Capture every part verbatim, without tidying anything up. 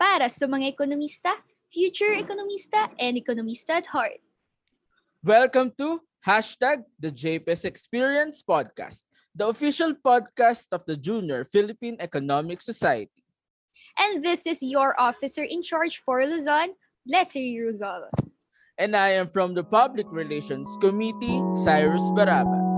para sa mga ekonomista, future ekonomista, and ekonomista at heart. Welcome to hashtag the J P S Experience Podcast, the official podcast of the Junior Philippine Economic Society. And this is your officer in charge for Luzon, Leslie Ruzon. And I am from the Public Relations Committee, Cyrus Baraba.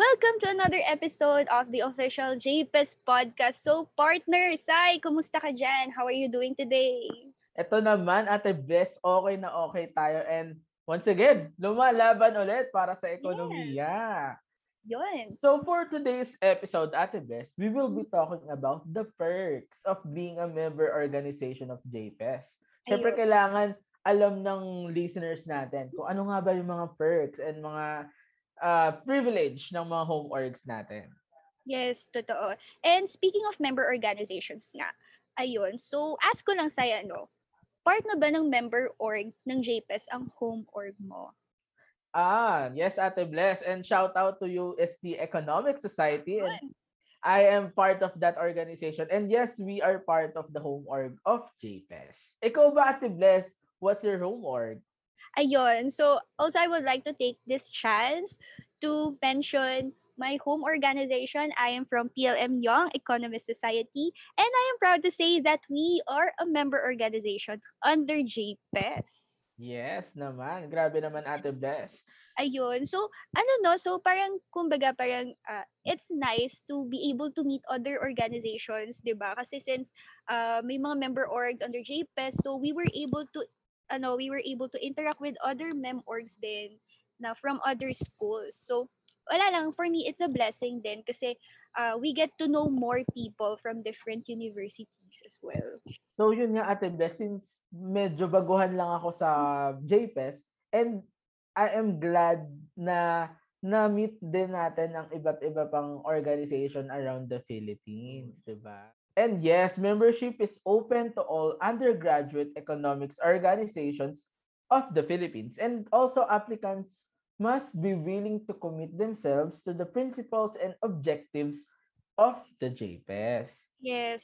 Welcome to another episode of the official J P S podcast. So, partner, Sai, kumusta ka dyan? How are you doing today? Ito naman, Ate Bess, okay na okay tayo. And once again, lumalaban ulit para sa ekonomiya. Yes. Yun. So, for today's episode, Ate Bess, we will be talking about the perks of being a member organization of J P S. Siyempre, Ayun. Kailangan alam ng listeners natin kung ano nga ba yung mga perks and mga Uh, privilege ng mga home orgs natin. Yes, totoo. And speaking of member organizations nga, ayun, so ask ko lang sa'yo, ano, part na ba ng member org ng J P S ang home org mo? Ah, yes, Ate Bless. And shout out to U S T Economic Society. And I am part of that organization. And yes, we are part of the home org of J P S. Ikaw ba, Ate Bless, what's your home org? Ayun. So, also I would like to take this chance to mention my home organization. I am from P L M Young Economist Society, and I am proud to say that we are a member organization under J P S. Yes naman. Grabe naman, Ate Bless. Ayun. So, ano no? So, parang, kumbaga, parang, uh, it's nice to be able to meet other organizations, diba? Kasi since uh, may mga member orgs under J P S, so we were able to ano, we were able to interact with other memorgs din na from other schools. So, wala lang, for me, it's a blessing din kasi uh, we get to know more people from different universities as well. So, yun nga, Ate Bess, since medyo baguhan lang ako sa J P S, and I am glad na na-meet din natin ang iba't iba pang organization around the Philippines, diba? And yes, membership is open to all undergraduate economics organizations of the Philippines. And also, applicants must be willing to commit themselves to the principles and objectives of the J P S. Yes.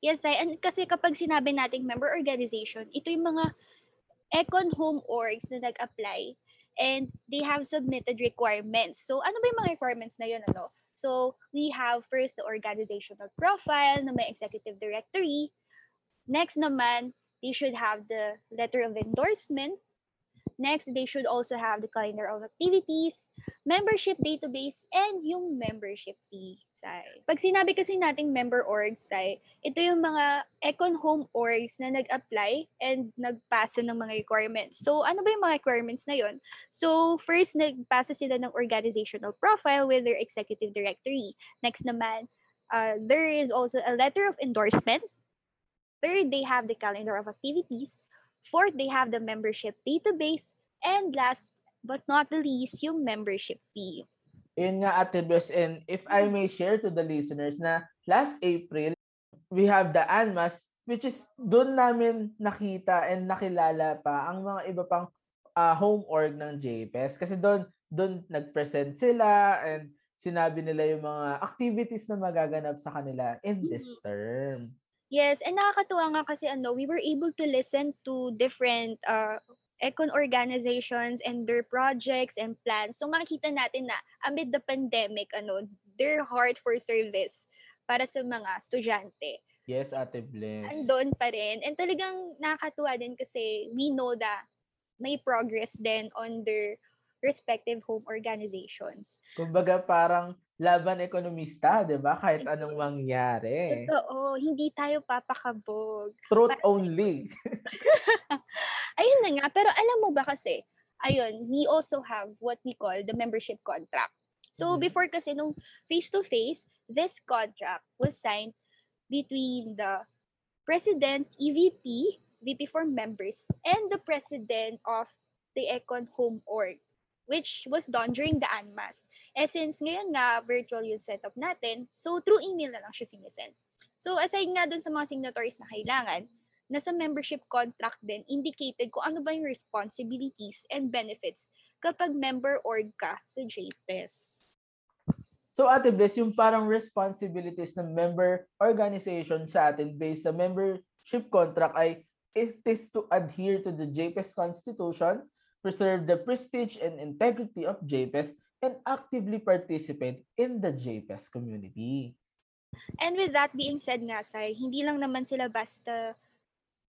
Yes, I. And kasi kapag sinabi nating member organization, ito yung mga econ home orgs na nag-apply and they have submitted requirements. So, ano ba yung mga requirements na yun? Ano? So, we have first the organizational profile na may executive directory. Next naman, they should have the letter of endorsement. Next, they should also have the calendar of activities, membership database, and yung membership fee. Say. Pag sinabi kasi nating member orgs, say, ito yung mga econ home orgs na nag-apply and nagpasa ng mga requirements. So, ano ba yung mga requirements na yon? So, first, nagpasa sila ng organizational profile with their executive directory. Next naman, uh, there is also a letter of endorsement. Third, they have the calendar of activities. Fourth, they have the membership database. And last, but not the least, yung membership fee. Yun nga, Ate Bess. And if I may share to the listeners na last April, we have the ANMAS, which is doon namin nakita and nakilala pa ang mga iba pang uh, home org ng J P S. Kasi doon, doon nag-present sila and sinabi nila yung mga activities na magaganap sa kanila in this term. Yes, and nakakatuwa nga kasi ano, we were able to listen to different uh, econ organizations and their projects and plans. So makikita natin na amid the pandemic, ano, their heart for service para sa mga estudyante. Yes, Ate Bless. Andun pa rin. And talagang nakakatuwa din kasi we know that may progress din on their respective home organizations. Kumbaga parang laban ekonomista, di ba? Kahit anong mangyari. Totoo. Hindi tayo papakabog. Truth Para... only. Ayun na nga. Pero alam mo ba kasi, ayun, we also have what we call the membership contract. So, mm-hmm. before kasi nung face-to-face, this contract was signed between the President, E V P, V P for members, and the President of the Econ Home Org, which was done during the ANMAS. Eh, since ngayon nga, virtual yung setup natin, so through email na lang siya sinisend. So, aside nga dun sa mga signatories na kailangan, nasa membership contract din indicated kung ano ba yung responsibilities and benefits kapag member org ka sa J P E S. So Ate Bliss, yung parang responsibilities ng member organization sa atin based sa membership contract ay it is to adhere to the J P E S Constitution, preserve the prestige and integrity of J P E S, and actively participate in the J P E S community. And with that being said nga, Sai, hindi lang naman sila basta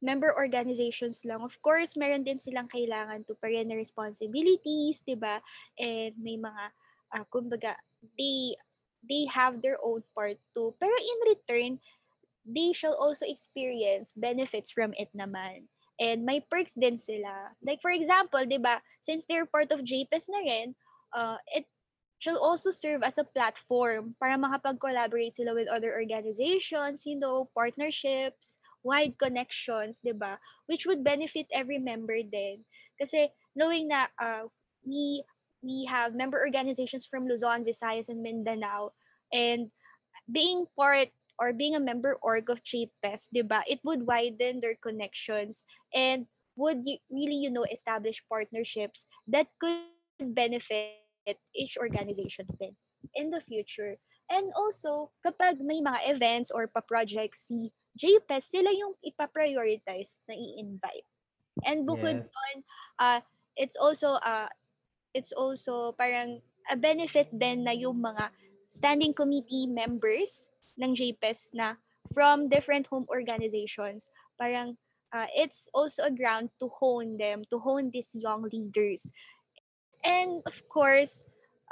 member organizations lang. Of course, meron din silang kailangan to parin na responsibilities, diba? And may mga Uh, kumbaga, they, they have their own part too. Pero in return, they shall also experience benefits from it naman. And may perks din sila. Like for example, diba, since they're part of J P E S na rin, uh, it shall also serve as a platform para makapag-collaborate sila with other organizations, you know, partnerships, wide connections, diba? Which would benefit every member din. Kasi knowing na uh, we... we have member organizations from Luzon, Visayas, and Mindanao. And being part or being a member org of J P E S, diba, it would widen their connections and would really, you know, establish partnerships that could benefit each organization in the future. And also, kapag may mga events or pa-projects si J P E S, sila yung ipa-prioritize na i-invite. And bukod yes. on, uh, it's also... Uh, it's also parang a benefit din na yung mga standing committee members ng J P E S na from different home organizations. Parang uh, it's also a ground to hone them, to hone these young leaders. And of course,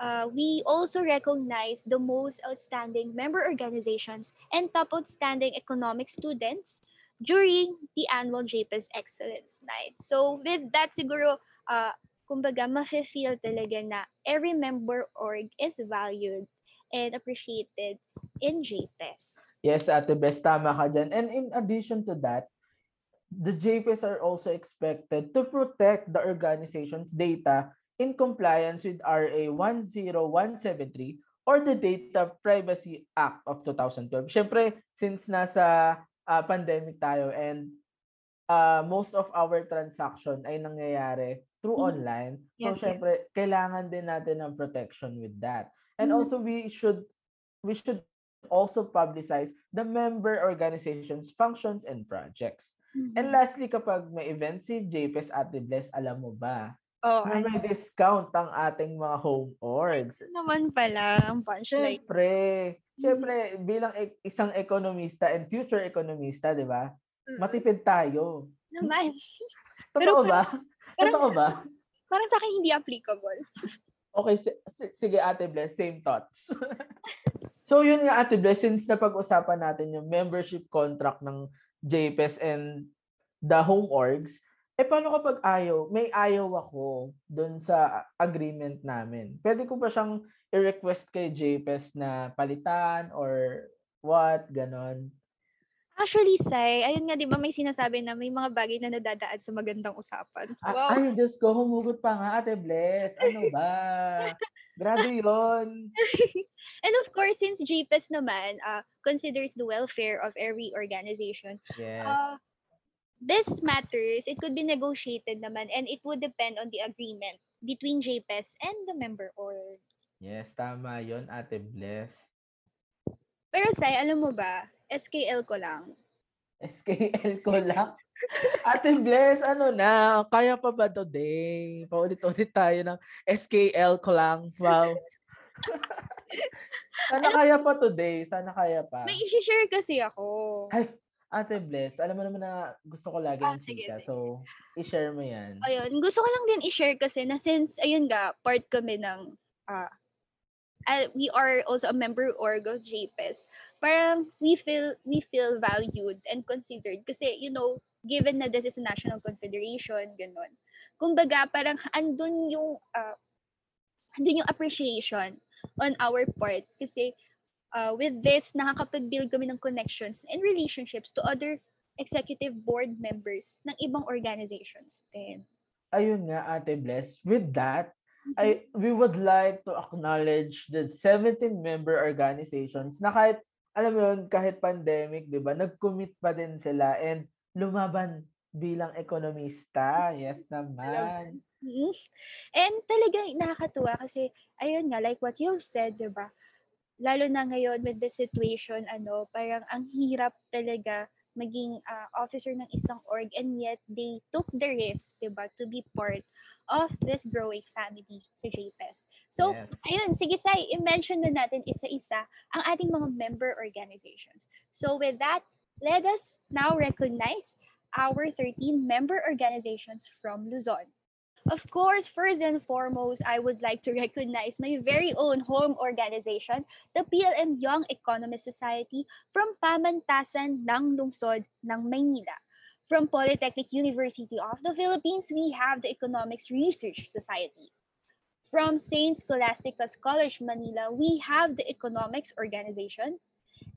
uh, we also recognize the most outstanding member organizations and top outstanding economic students during the annual J P E S Excellence Night. So with that, siguro, uh, kumbaga, mafe-feel talaga na every member org is valued and appreciated in J P E S. Yes, Ate Bes, tama ka dyan. And in addition to that, the J P E S are also expected to protect the organization's data in compliance with R A one zero one seven three or the Data Privacy Act of twenty twelve. Siyempre, since nasa uh, pandemic tayo and uh, most of our transaction ay nangyayari through mm-hmm. online. So, yes, syempre, yes. kailangan din natin ng protection with that. And mm-hmm. also, we should we should also publicize the member organizations, functions, and projects. Mm-hmm. And lastly, kapag may event si J P E S Ate Bless, alam mo ba? Oh, may, may discount ang ating mga home orgs. Ito naman pala ang punchline. Syempre, mm-hmm. syempre, bilang isang ekonomista and future ekonomista, di ba? Mm-hmm. Matipid tayo. Naman. Totoo ba? Parang Totoo sa, ba? Parang sa akin hindi applicable. Okay, sige Ate Bless, same thoughts. So yun nga Ate Bless, since napag-usapan natin yung membership contract ng J P E S and the home orgs, eh paano kapag ayaw, may ayaw ako dun sa agreement namin? Pwede ko ba siyang i-request kay J P E S na palitan or what, ganon? Actually, Sai, ayun nga, di ba may sinasabi na may mga bagay na nadadaan sa magandang usapan. Wow. Ay, Diyos ko, humugot pa nga, Ate Bless. Ano ba? Grabe yun. And of course, since J P E S naman uh, considers the welfare of every organization, yes. uh, this matters, it could be negotiated naman and it would depend on the agreement between J P E S and the member org. Yes, tama yun, Ate Bless. Pero Sai, alam mo ba, S K L ko lang. S K L ko lang? Ate Bless, ano na? Kaya pa ba today? Paulit-ulit tayo ng S K L ko lang. Wow. Sana alam, kaya pa today. Sana kaya pa. May isi-share kasi ako. Ay, Ate Bless, alam mo naman na gusto ko lagi ng ah, sika. So, i-share mo yan. Ayun, gusto ko lang din i-share kasi na since, ayun nga, part kami ng, ah, uh, we are also a member org of J P E S. Parang we feel we feel valued and considered kasi you know given na this is a national confederation ganun. Kumbaga parang andun yung uh, andun yung appreciation on our part kasi uh, with this nakakapag-build kami ng connections and relationships to other executive board members ng ibang organizations din. Ayun nga Ate Bless, with that I we would like to acknowledge the seventeen member organizations na kahit alam mo yun, kahit pandemic, di ba, nag-commit pa din sila and lumaban bilang ekonomista. Yes naman. Mm-hmm. And talagang nakakatuwa kasi, ayun nga, like what you've said, diba? Lalo na ngayon with the situation, ano, parang ang hirap talaga maging uh, officer ng isang org, and yet they took the risk, diba, to be part of this growing family sa J P E S. So, yes. Ayun, sige Sai, i-mention na natin isa-isa ang ating mga member organizations. So with that, let us now recognize our thirteen member organizations from Luzon. Of course, first and foremost, I would like to recognize my very own home organization, the P L M Young Economist Society from Pamantasan ng Lungsod ng Maynila. From Polytechnic University of the Philippines, we have the Economics Research Society. From Saint Scholastica's College, Manila, we have the Economics Organization.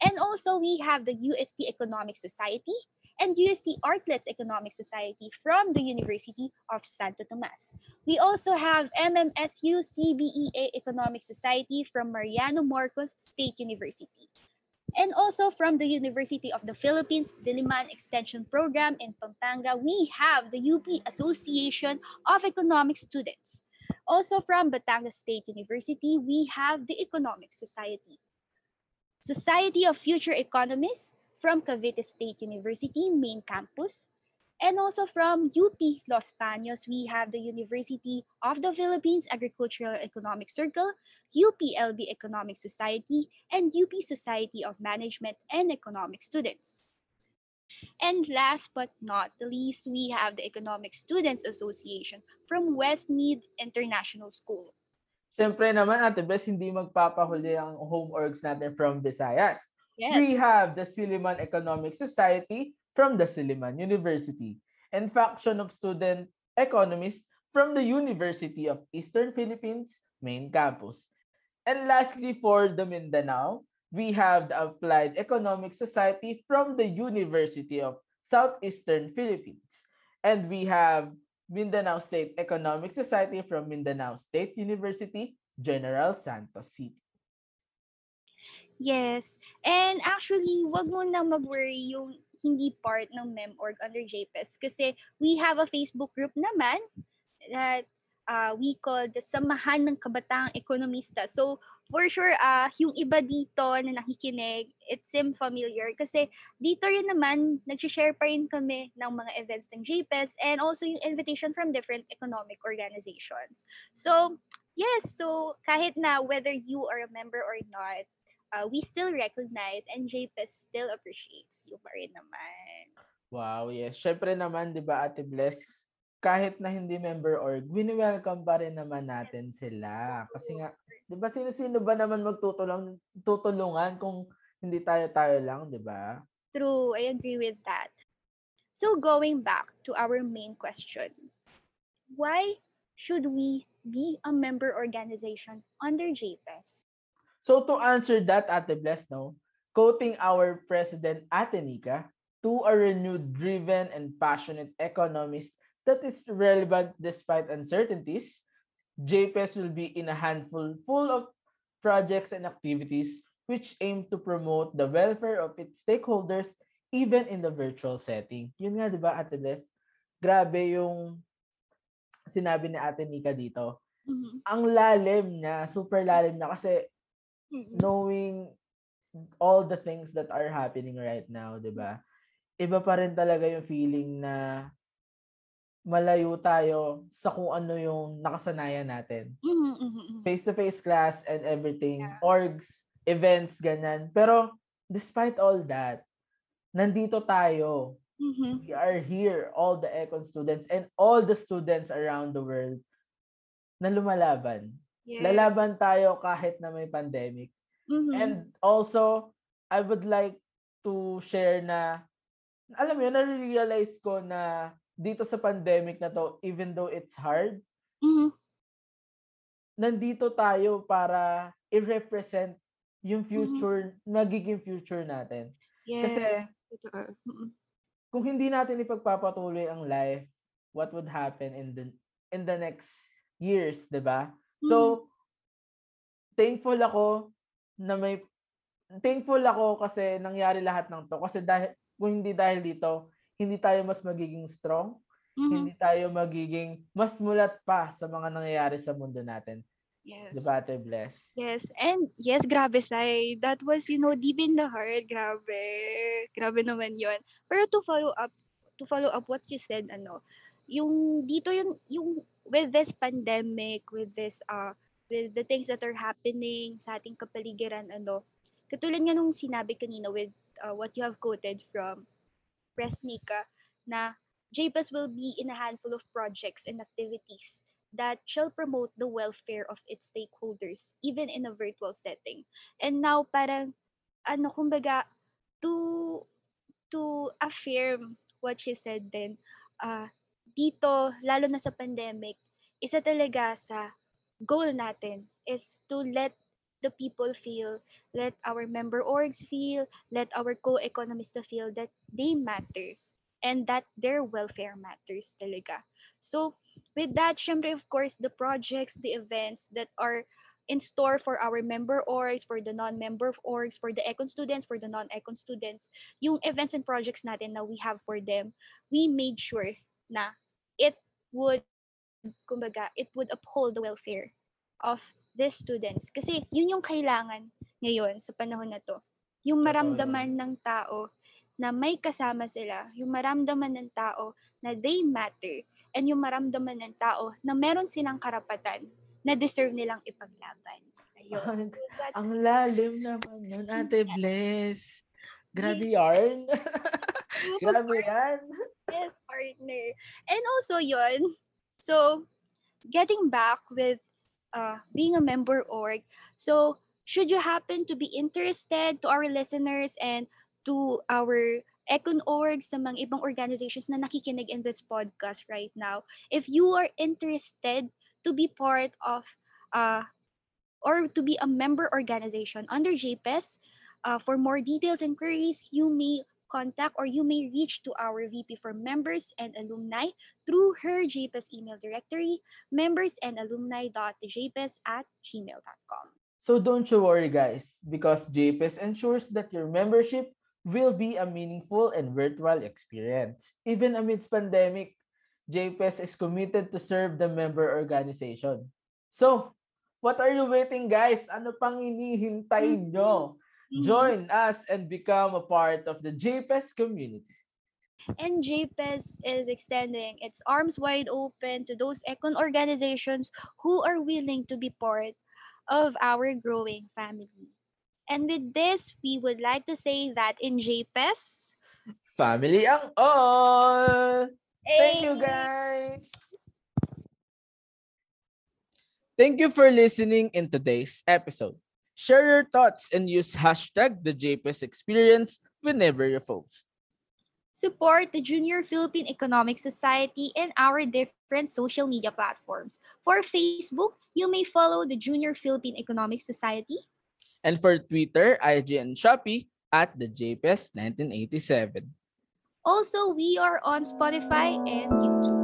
And also, we have the U S T Economic Society and U S T Artlets Economic Society from the University of Santo Tomas. We also have M M S U C B E A Economic Society from Mariano Marcos State University. And also from the University of the Philippines Diliman Extension Program in Pampanga, we have the U P Association of Economic Students. Also from Batangas State University, we have the Economic Society. Society of Future Economists from Cavite State University main campus, and also from U P Los Baños, we have the University of the Philippines Agricultural Economic Circle, U P L B Economic Society, and U P Society of Management and Economic Students. And last but not least, we have the Economic Students Association from Westmead International School. Siyempre naman, Ate Bes, hindi magpapahuli ang home orgs natin from Visayas. Yes. We have the Silliman Economic Society from the Silliman University and faction of student economists from the University of Eastern Philippines main campus. And lastly, for the Mindanao, we have the Applied Economic Society from the University of Southeastern Philippines. And we have Mindanao State Economic Society from Mindanao State University, General Santos City. Yes. And actually, wag mo na mag-worry yung hindi part ng MemOrg under J P E S kasi we have a Facebook group naman that uh, we call the Samahan ng Kabataang Ekonomista. So, for sure, uh, yung iba dito na nakikinig, it seems familiar kasi dito rin naman, nag-share pa rin kami ng mga events ng J P E S and also yung invitation from different economic organizations. So, yes. So, kahit na whether you are a member or not, Uh, we still recognize and J P E S still appreciates you pa rin naman. Wow, yes. Syempre naman, di ba, Ate Bless, kahit na hindi member org, wini-welcome pa rin naman natin sila. Kasi nga, di ba, sino-sino ba naman magtutulungan tutulungan kung hindi tayo-tayo lang, di ba? True, I agree with that. So, going back to our main question, why should we be a member organization under J P E S? So to answer that, Ate Bless, no, quoting our president, Ate Nika, to a renewed, driven, and passionate economist that is relevant despite uncertainties, J P E S will be in a handful full of projects and activities which aim to promote the welfare of its stakeholders even in the virtual setting. Yun nga, di ba, Ate Bless? Grabe yung sinabi ni Ate Nika dito. Mm-hmm. Ang lalim niya, super lalim niya kasi knowing all the things that are happening right now, di ba? Iba pa rin talaga yung feeling na malayo tayo sa kung ano yung nakasanayan natin. Face-to-face class and everything, yeah. Orgs, events, ganyan. Pero despite all that, nandito tayo. Mm-hmm. We are here, all the econ students and all the students around the world na lumalaban. Yeah. Lalaban tayo kahit na may pandemic. Mm-hmm. And also, I would like to share na, alam mo yun, na-realize ko na dito sa pandemic na to, even though it's hard, mm-hmm. nandito tayo para i-represent yung future, mm-hmm. magiging future natin. Yeah. Kasi, kung hindi natin ipagpapatuloy ang life, what would happen in the in the next years, diba? So, thankful ako na may, thankful ako kasi nangyari lahat ng to. Kasi dahil, kung hindi dahil dito, hindi tayo mas magiging strong, mm-hmm. hindi tayo magiging mas mulat pa sa mga nangyayari sa mundo natin. Yes. Diba, Ate Bless? Yes. And yes, grabe, Sai. That was, you know, deep in the heart. Grabe. Grabe naman yun. Pero to follow up, to follow up what you said, ano, yung dito yung, yung with this pandemic, with this, uh, with the things that are happening sa ating kapaligiran, ano, katulad nga nung sinabi kanina with uh, what you have quoted from Resnica, na J P A S will be in a handful of projects and activities that shall promote the welfare of its stakeholders, even in a virtual setting. And now, parang, ano, kumbaga, to, to affirm what she said then, uh, dito, lalo na sa pandemic, isa talaga sa goal natin is to let the people feel, let our member orgs feel, let our co-economists feel that they matter and that their welfare matters talaga. So, with that, syempre, of course, the projects, the events that are in store for our member orgs, for the non-member orgs, for the econ students, for the non-econ students, yung events and projects natin na we have for them, we made sure na it would, kumbaga, it would uphold the welfare of the students. Kasi yun yung kailangan ngayon sa panahon na to. Yung maramdaman ng tao na may kasama sila, yung maramdaman ng tao na they matter, and yung maramdaman ng tao na meron silang karapatan na deserve nilang ipaglaban. Ayun. So ang lalim naman nun, Ate Bless. Grabe yarn. Grabe yan. Yes, partner. And also yun, so getting back with uh, being a member org, so should you happen to be interested, to our listeners and to our Econ org, sa mga ibang organizations na nakikinig in this podcast right now, if you are interested to be part of uh, or to be a member organization under J P E S, uh, for more details and queries, you may contact or you may reach to our V P for members and alumni through her J P E S email directory, members and alumni dot j p e s at gmail dot com. So don't you worry, guys, because J P E S ensures that your membership will be a meaningful and virtual experience. Even amidst pandemic, J P E S is committed to serve the member organization. So, what are you waiting, guys? Ano pang hinihintay nyo? Join us and become a part of the J P E S community. And J P E S is extending its arms wide open to those econ organizations who are willing to be part of our growing family. And with this, we would like to say that in J P E S, family ang all! Thank you, guys! Thank you for listening in today's episode. Share your thoughts and use hashtag the J P E S experience whenever you post. Support the Junior Philippine Economic Society and our different social media platforms. For Facebook, you may follow the Junior Philippine Economic Society. And for Twitter, I G, and Shopee at the J P E S nineteen eighty-seven. Also, we are on Spotify and YouTube.